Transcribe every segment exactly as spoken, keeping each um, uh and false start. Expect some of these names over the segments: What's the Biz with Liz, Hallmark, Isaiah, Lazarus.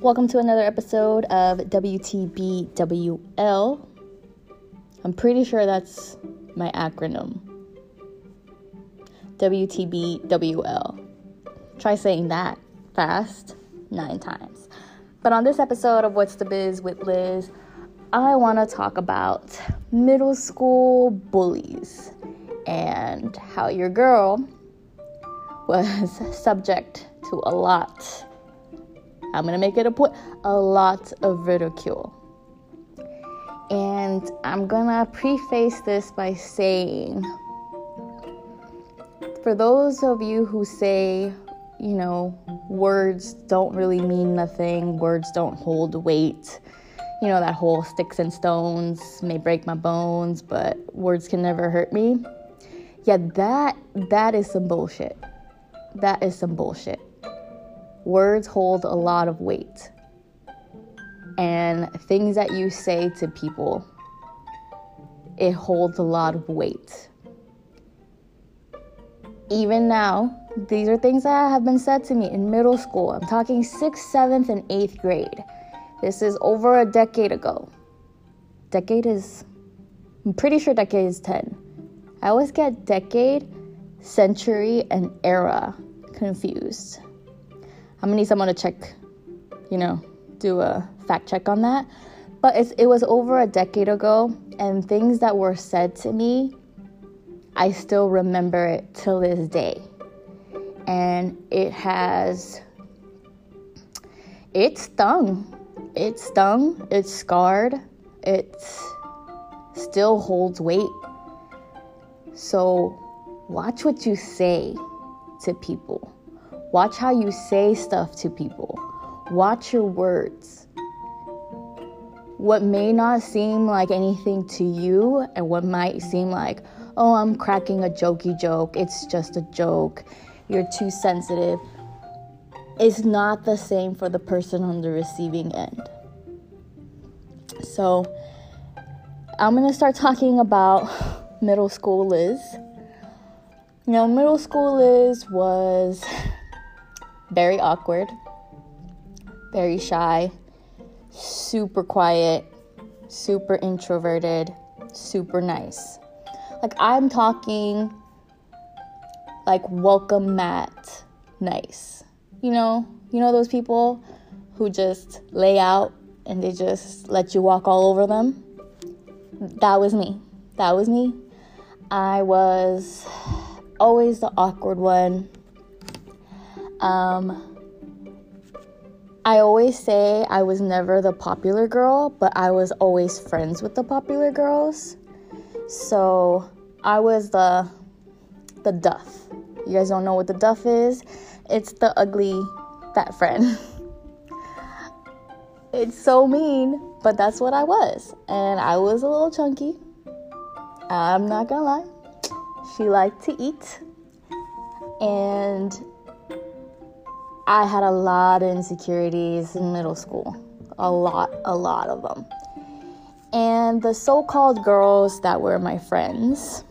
Welcome to another episode of W T B W L. I'm pretty sure that's my acronym. W T B W L. Try saying that fast nine times. But on this episode of What's the Biz with Liz, I want to talk about middle school bullies and how your girl was subject to a lot, I'm going to make it a point, a lot of ridicule. And I'm going to preface this by saying, for those of you who say, you know, words don't really mean nothing, words don't hold weight, you know, that whole sticks and stones may break my bones, but words can never hurt me. Yeah, that that is some bullshit. That is some bullshit. Words hold a lot of weight. And things that you say to people, it holds a lot of weight. Even now, these are things that have been said to me in middle school. I'm talking sixth, seventh, and eighth grade. This is over a decade ago. Decade is, I'm pretty sure decade is ten. I always get decade, century, and era confused. I'm gonna need someone to check, you know, do a fact check on that. But it's, it was over a decade ago, and things that were said to me, I still remember it till this day. And it has, it stung. It stung, it scarred, it still holds weight. So watch what you say to people. Watch how you say stuff to people. Watch your words. What may not seem like anything to you and what might seem like, oh, I'm cracking a jokey joke, it's just a joke, you're too sensitive, it's not the same for the person on the receiving end. So I'm going to start talking about middle school Liz. You know, middle school Liz was very awkward, very shy, super quiet, super introverted, super nice. Like, I'm talking like welcome mat nice. You know, you know those people who just lay out and they just let you walk all over them? That was me. That was me. I was always the awkward one. Um, I always say I was never the popular girl, but I was always friends with the popular girls. So I was the, the duff. You guys don't know what the duff is? It's the ugly fat friend. It's so mean, but that's what I was. And I was a little chunky. I'm not gonna lie. She liked to eat. And I had a lot of insecurities in middle school. A lot, a lot of them. And the so-called girls that were my friends,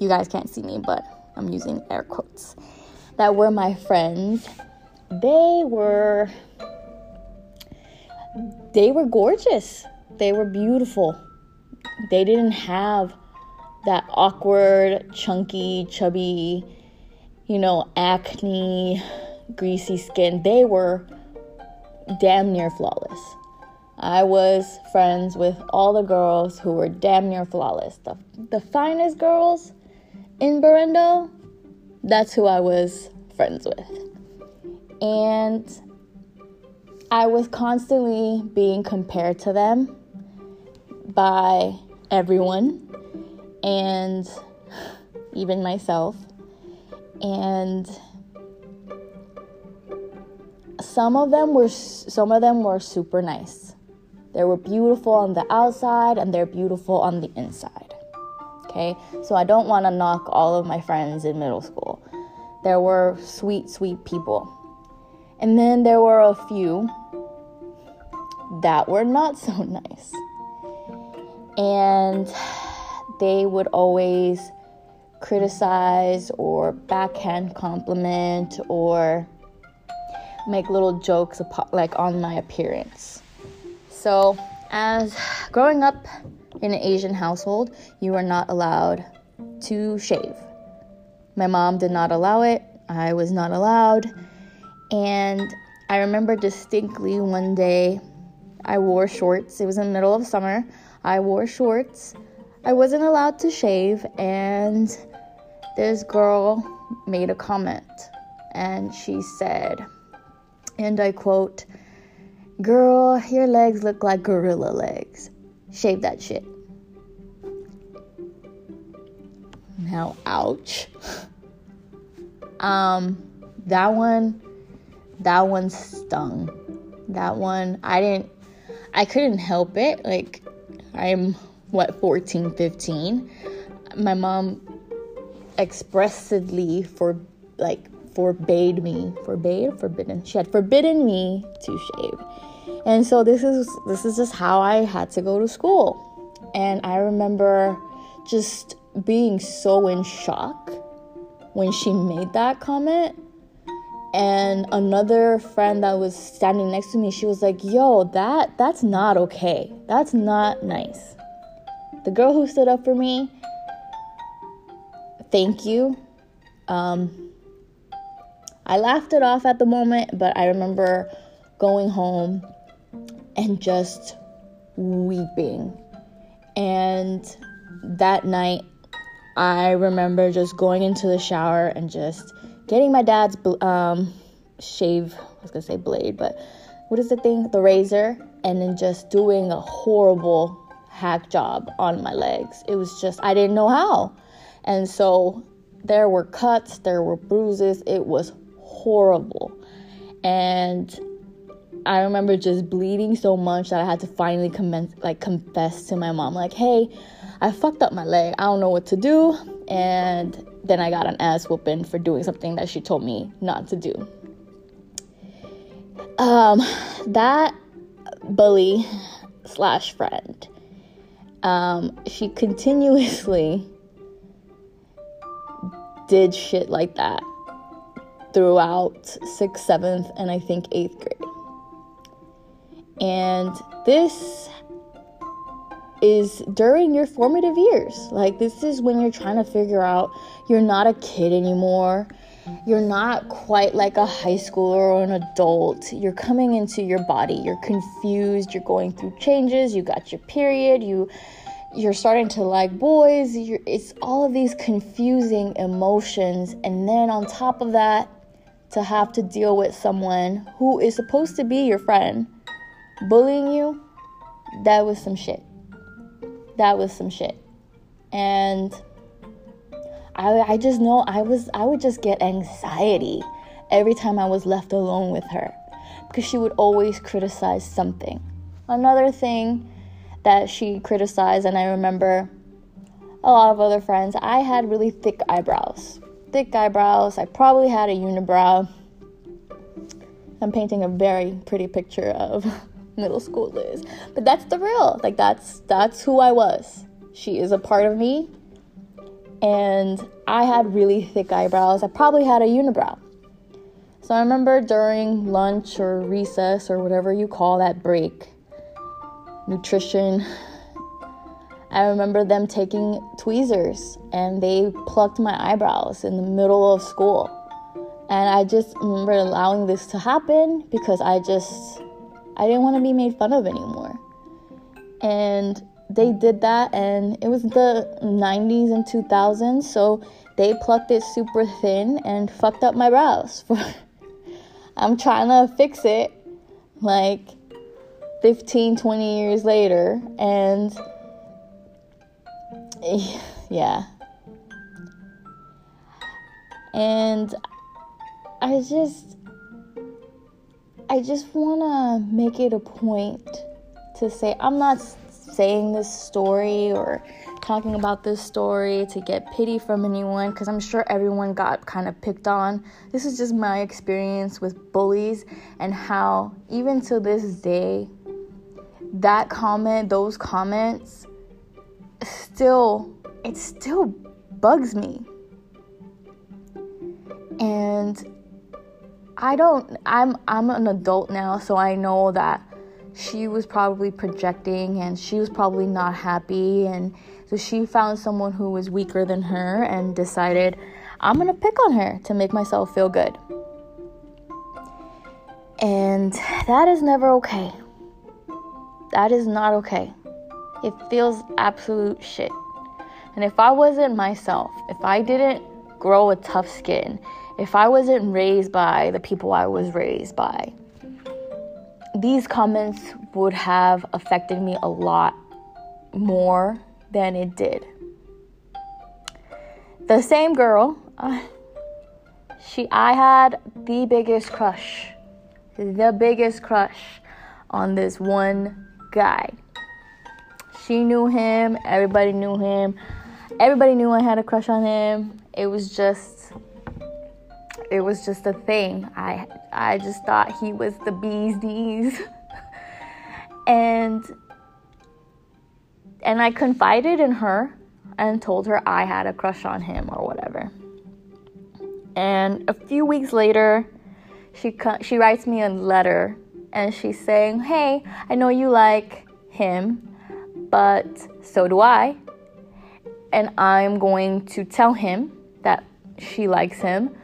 you guys can't see me, but I'm using air quotes, that were my friends, they were, they were gorgeous. They were beautiful. They didn't have that awkward, chunky, chubby, you know, acne, greasy skin. They were damn near flawless. I was friends with all the girls who were damn near flawless. The, the finest girls in Berendo, that's who I was friends with. And I was constantly being compared to them by everyone and even myself. And some of them were some of them were super nice. They were beautiful on the outside and they're beautiful on the inside. Okay, so I don't want to knock all of my friends in middle school. There were sweet, sweet people. And then there were a few that were not so nice. And they would always criticize or backhand compliment or make little jokes like on my appearance. So as growing up in an Asian household, you are not allowed to shave. My mom did not allow it. I was not allowed. And I remember distinctly one day I wore shorts. It was in the middle of summer. I wore shorts. I wasn't allowed to shave. And this girl made a comment. And she said, and I quote, "Girl, your legs look like gorilla legs. Shave that shit." Now, ouch. Um, that one, that one stung. That one, I didn't, I couldn't help it. Like, I'm, what, fourteen, fifteen? My mom expressly for, like, forbade me, forbade, forbidden. She had forbidden me to shave. And so this is, this is just how I had to go to school. And I remember just being so in shock when she made that comment. And another friend that was standing next to me, she was like, yo, that that's not okay. That's not nice. The girl who stood up for me, thank you. Um, I laughed it off at the moment, but I remember going home and just weeping. And that night, I remember just going into the shower and just getting my dad's um, shave, I was going to say blade, but what is the thing? The razor. And then just doing a horrible hack job on my legs. It was just, I didn't know how. And so there were cuts, there were bruises. It was horrible. And I remember just bleeding so much that I had to finally commence, like confess to my mom, like, hey, I fucked up my leg. I don't know what to do. And then I got an ass whooping for doing something that she told me not to do. Um, that bully slash friend, um, she continuously did shit like that throughout sixth, seventh, and I think eighth grade. And this is during your formative years. Like, this is when you're trying to figure out you're not a kid anymore. You're not quite like a high schooler or an adult. You're coming into your body. You're confused. You're going through changes. You got your period. You, you're starting to like boys. You're, it's all of these confusing emotions. And then on top of that, to have to deal with someone who is supposed to be your friend bullying you, that was some shit. That was some shit. And I, I just know I was, I would just get anxiety every time I was left alone with her because she would always criticize something. Another thing that she criticized, and I remember a lot of other friends, I had really thick eyebrows. Thick eyebrows. I probably had a unibrow. I'm painting a very pretty picture of middle school Liz, but that's the real, like, that's that's who I was. She is a part of me, and I had really thick eyebrows. I probably had a unibrow. So I remember during lunch or recess or whatever you call that break, nutrition, I remember them taking tweezers and they plucked my eyebrows in the middle of school. And I just remember allowing this to happen because I just I didn't want to be made fun of anymore. And they did that, and it was the nineties and two thousands, so they plucked it super thin and fucked up my brows. For I'm trying to fix it like fifteen, twenty years later, and yeah. And I just... I just want to make it a point to say, I'm not saying this story or talking about this story to get pity from anyone, because I'm sure everyone got kind of picked on. This is just my experience with bullies and how even to this day, that comment, those comments, still, it still bugs me. And I don't, I'm, I'm an adult now, so I know that she was probably projecting and she was probably not happy. And so she found someone who was weaker than her and decided, I'm going to pick on her to make myself feel good. And that is never okay. That is not okay. It feels absolute shit. And if I wasn't myself, if I didn't grow a tough skin, if I wasn't raised by the people I was raised by, these comments would have affected me a lot more than it did. The same girl, uh, she, I had the biggest crush, the biggest crush on this one guy. She knew him, everybody knew him, everybody knew I had a crush on him. It was just, it was just a thing. I, I just thought he was the bee's knees. and, and I confided in her and told her I had a crush on him or whatever. And a few weeks later, she she writes me a letter and she's saying, "Hey, I know you like him, but so do I. And I'm going to tell him that she likes him."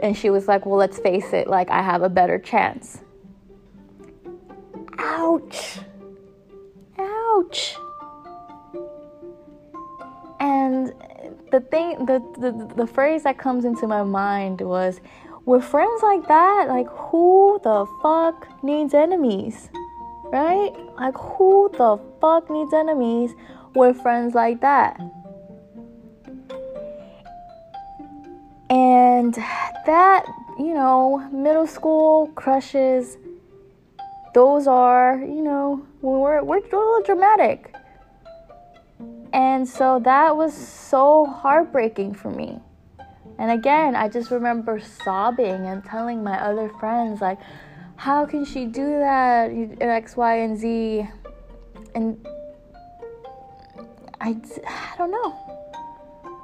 And she was like, "Well, let's face it, like I have a better chance." Ouch. Ouch. And the thing, the, the the phrase that comes into my mind was, with friends like that, like who the fuck needs enemies, right? Like who the fuck needs enemies with friends like that? And that, you know, middle school crushes, those are, you know, we're we're a little dramatic. And so that was so heartbreaking for me. And again, I just remember sobbing and telling my other friends, like, how can she do that, X, Y, and Z? And I, I don't know.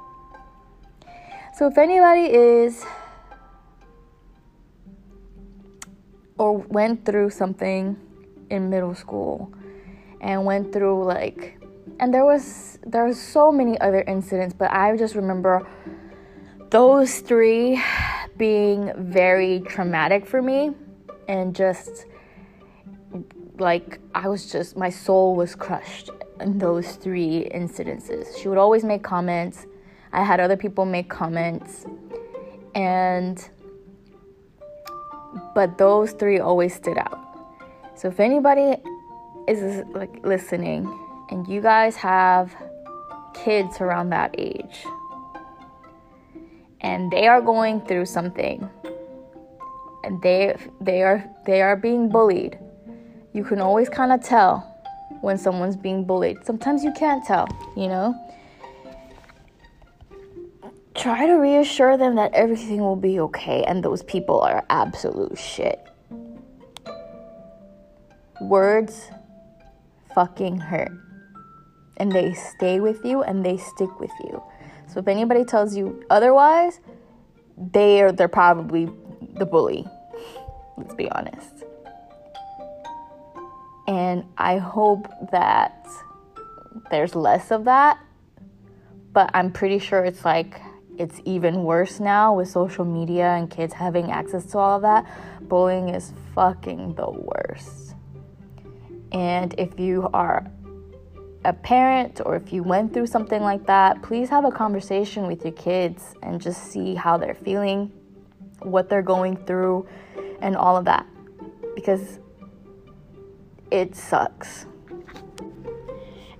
So if anybody is or went through something in middle school and went through like... And there was there were so many other incidents, but I just remember those three being very traumatic for me. And just like I was just, my soul was crushed in those three incidences. She would always make comments. I had other people make comments. And, but those three always stood out. So if anybody is like listening, and you guys have kids around that age, and they are going through something, and they they are they are being bullied. You can always kind of tell when someone's being bullied. Sometimes you can't tell, you know. Try to reassure them that everything will be okay, and those people are absolute shit. Words fucking hurt. And they stay with you and they stick with you. So if anybody tells you otherwise, they are, they're probably the bully. Let's be honest. And I hope that there's less of that. But I'm pretty sure it's like, it's even worse now with social media and kids having access to all of that. Bullying is fucking the worst. And if you are a parent or if you went through something like that, please have a conversation with your kids and just see how they're feeling, what they're going through, and all of that, because it sucks.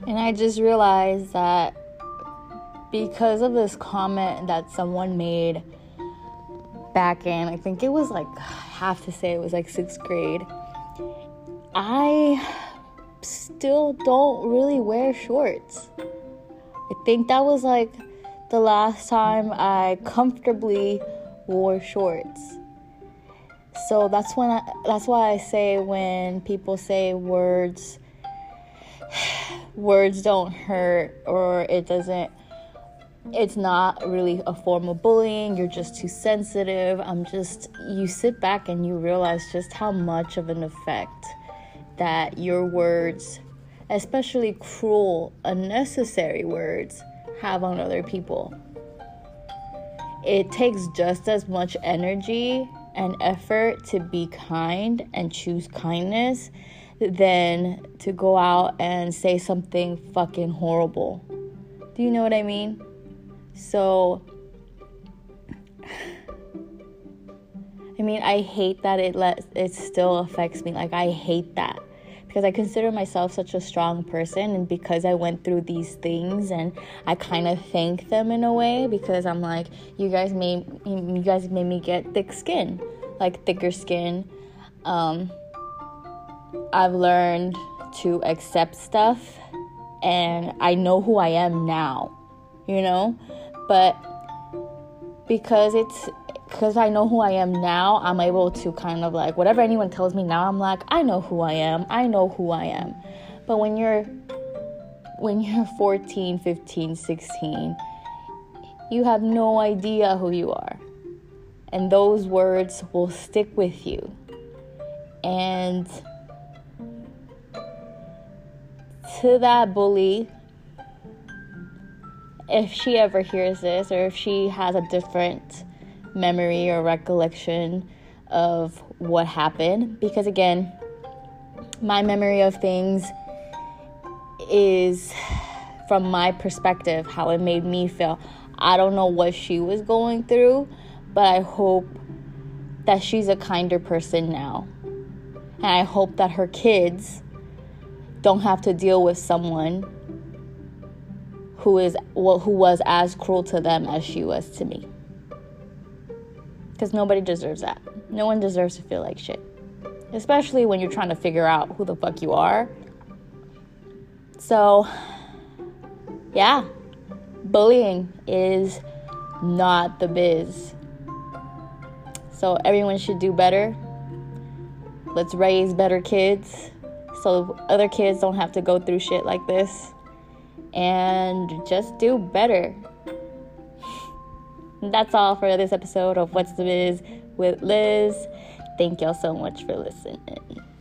And I just realized that because of this comment that someone made back in, I think it was like, I have to say it was like sixth grade, I still don't really wear shorts. I think that was like the last time I comfortably wore shorts. So that's when I, that's why I say when people say words words don't hurt, or it doesn't It's not really a form of bullying. You're just too sensitive. I'm just, you sit back and you realize just how much of an effect that your words, especially cruel, unnecessary words, have on other people. It takes just as much energy and effort to be kind and choose kindness than to go out and say something fucking horrible. Do you know what I mean? So, I mean, I hate that it let, it still affects me. Like, I hate that. Because I consider myself such a strong person, and because I went through these things, and I kind of thank them in a way, because I'm like, you guys made you guys made me get thick skin, like thicker skin. Um, I've learned to accept stuff, and I know who I am now, you know. But because it's because I know who I am now, I'm able to kind of like, whatever anyone tells me now, I'm like, I know who I am. I know who I am. But when you're, when you're fourteen, fifteen, sixteen, you have no idea who you are. And those words will stick with you. And to that bully, if she ever hears this, or if she has a different memory or recollection of what happened, because again, my memory of things is from my perspective, how it made me feel. I don't know what she was going through, but I hope that she's a kinder person now, and I hope that her kids don't have to deal with someone who is well, who was as cruel to them as she was to me. Because nobody deserves that. No one deserves to feel like shit. Especially when you're trying to figure out who the fuck you are. So, yeah. Bullying is not the biz. So everyone should do better. Let's raise better kids, so other kids don't have to go through shit like this. And just do better. That's all for this episode of What's the Biz with Liz. Thank y'all so much for listening.